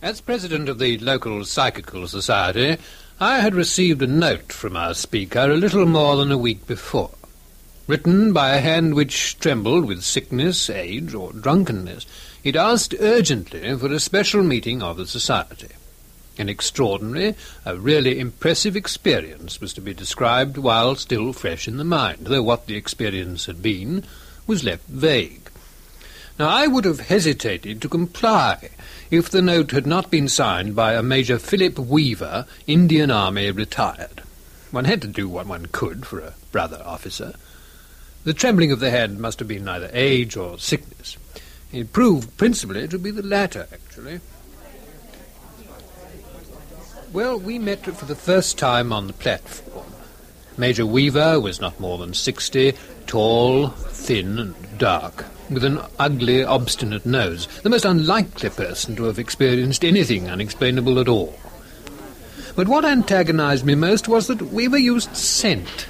As president of the local Psychical Society, I had received a note from our speaker a little more than a week before, written by a hand which trembled with sickness, age, or drunkenness. It asked urgently for a special meeting of the society. An extraordinary, a really impressive experience was to be described while still fresh in the mind, though what the experience had been was left vague. Now, I would have hesitated to comply if the note had not been signed by a Major Philip Weaver, Indian Army, retired. One had to do what one could for a brother officer. The trembling of the hand must have been neither age or sickness. It proved principally to be the latter, actually. Well, we met for the first time on the platform. Major Weaver was not more than 60, tall, thin and dark, with an ugly, obstinate nose, the most unlikely person to have experienced anything unexplainable at all. But what antagonized me most was that Weaver used scent.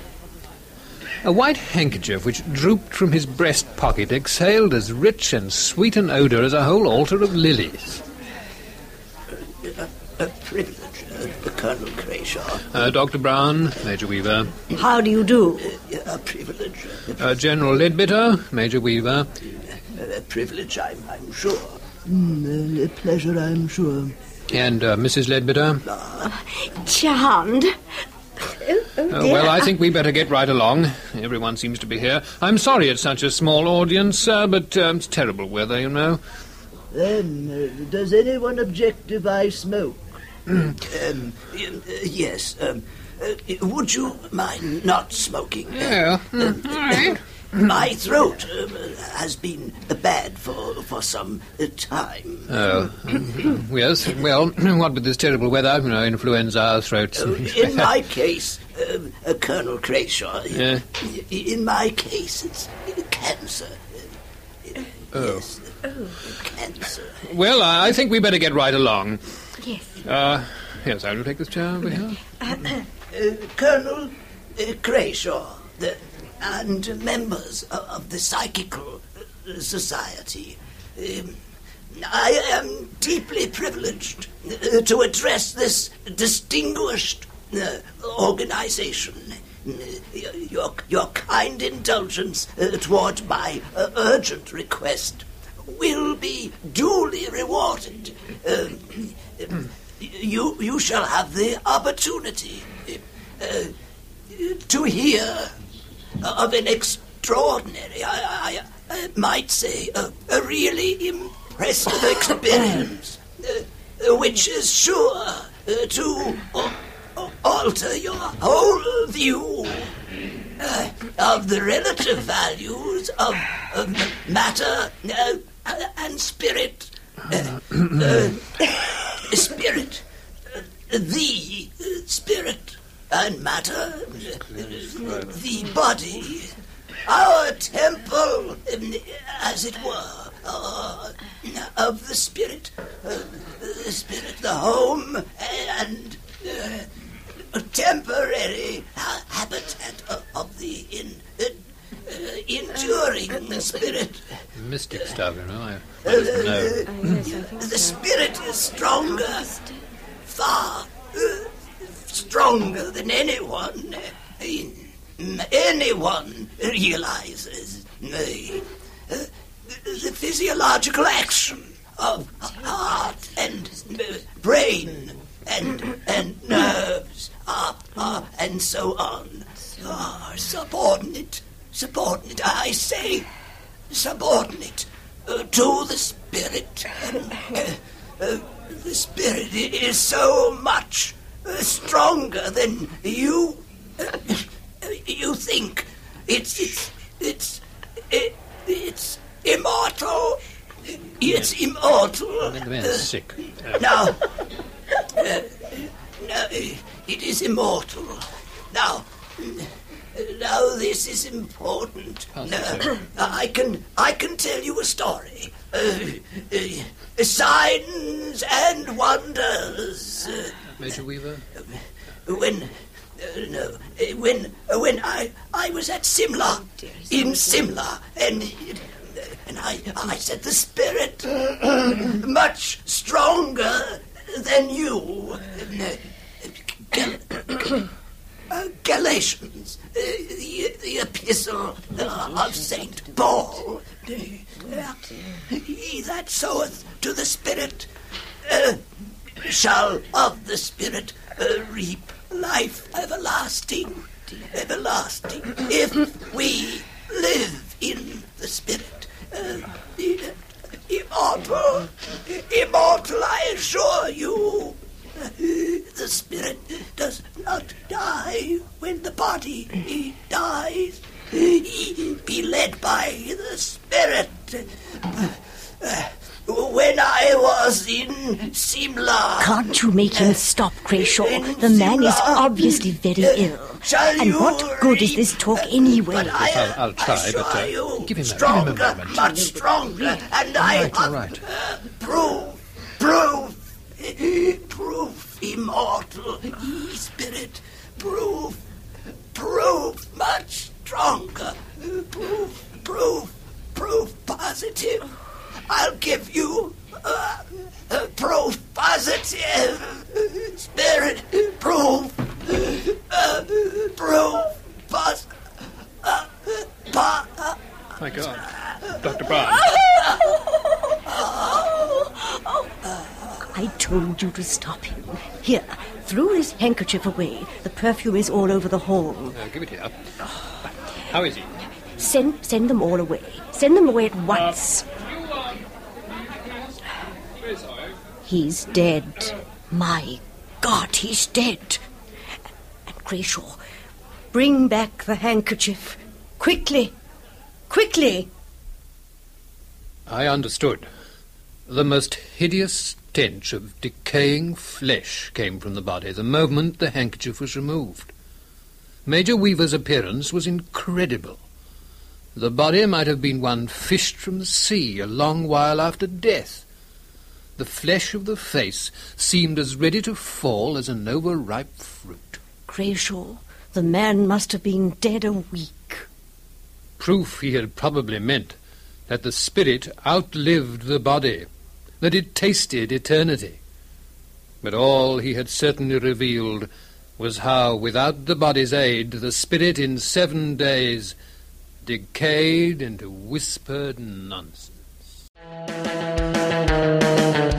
A white handkerchief which drooped from his breast pocket exhaled as rich and sweet an odour as a whole altar of lilies. A privilege, Colonel Crayshaw. Dr. Brown, Major Weaver. How do you do? A privilege. General Ledbetter, Major Weaver. A privilege, I'm sure. A pleasure, I'm sure. And Mrs. Ledbetter? Charmed. Well, I think we better get right along. Everyone seems to be here. I'm sorry it's such a small audience, sir, but it's terrible weather, you know. Does anyone object if I smoke? Yes. Would you mind not smoking? Yeah. All right. My throat has been bad for some time. Oh, yes. Well, what with this terrible weather, you know, influenza, throats. In my case, Colonel Crayshaw. Yeah. In my case, it's cancer. Oh. Yes. Oh, cancer. Well, I think we better get right along. Yes. Yes, I will take this chair over here. Colonel Crayshaw and members of the Psychical Society, I am deeply privileged to address this distinguished organization. Your kind indulgence toward my urgent request will be duly rewarded. You shall have the opportunity to hear of an extraordinary, I might say, a really impressive experience, which is sure to alter your whole view of the relative values of matter and spirit. Spirit. The spirit and matter. The body. Our temple, as it were, of the spirit. The spirit, the home, and temporary habitat of the enduring the spirit. Mystic stuff, you know. The spirit is stronger, far stronger than anyone realizes. The physiological action of heart and brain and nerves and so on are subordinate, I say, subordinate to the spirit. The spirit is so much stronger than you think. It's immortal. It's immortal. Sick. Now, it is immortal. Now this is important. I can tell you a story. Signs and wonders. Major Weaver. When I was at Simla, and I said the spirit much stronger than you. Galatians, the epistle of Saint Paul. He that soweth to the Spirit shall of the Spirit reap life everlasting, everlasting, if we live in the Spirit. Immortal, I assure you. The spirit does not die when the body dies. He be led by the spirit. When I was in Simla... Can't you make him stop, Crayshaw? The man Simla, is obviously very ill. And what good is this talk anyway? I'll try, but give him stronger, a moment. Much stronger, and all right. Proof, immortal, ye spirit. Proof, much stronger. Proof, positive. I'll give you proof, positive. Spirit, proof. My God, Dr. Bond. I told you to stop him. Here, throw his handkerchief away. The perfume is all over the hall. Give it here. How is he? Send them all away. Send them away at once. He's dead. My God, he's dead. And Crayshaw, bring back the handkerchief. Quickly. I understood. The most hideous stench of decaying flesh came from the body the moment the handkerchief was removed. Major Weaver's appearance was incredible. The body might have been one fished from the sea a long while after death. The flesh of the face seemed as ready to fall as an overripe fruit. Crayshaw, the man must have been dead a week. Proof he had probably meant that the spirit outlived the body, that it tasted eternity. But all he had certainly revealed was how, without the body's aid, the spirit in 7 days decayed into whispered nonsense.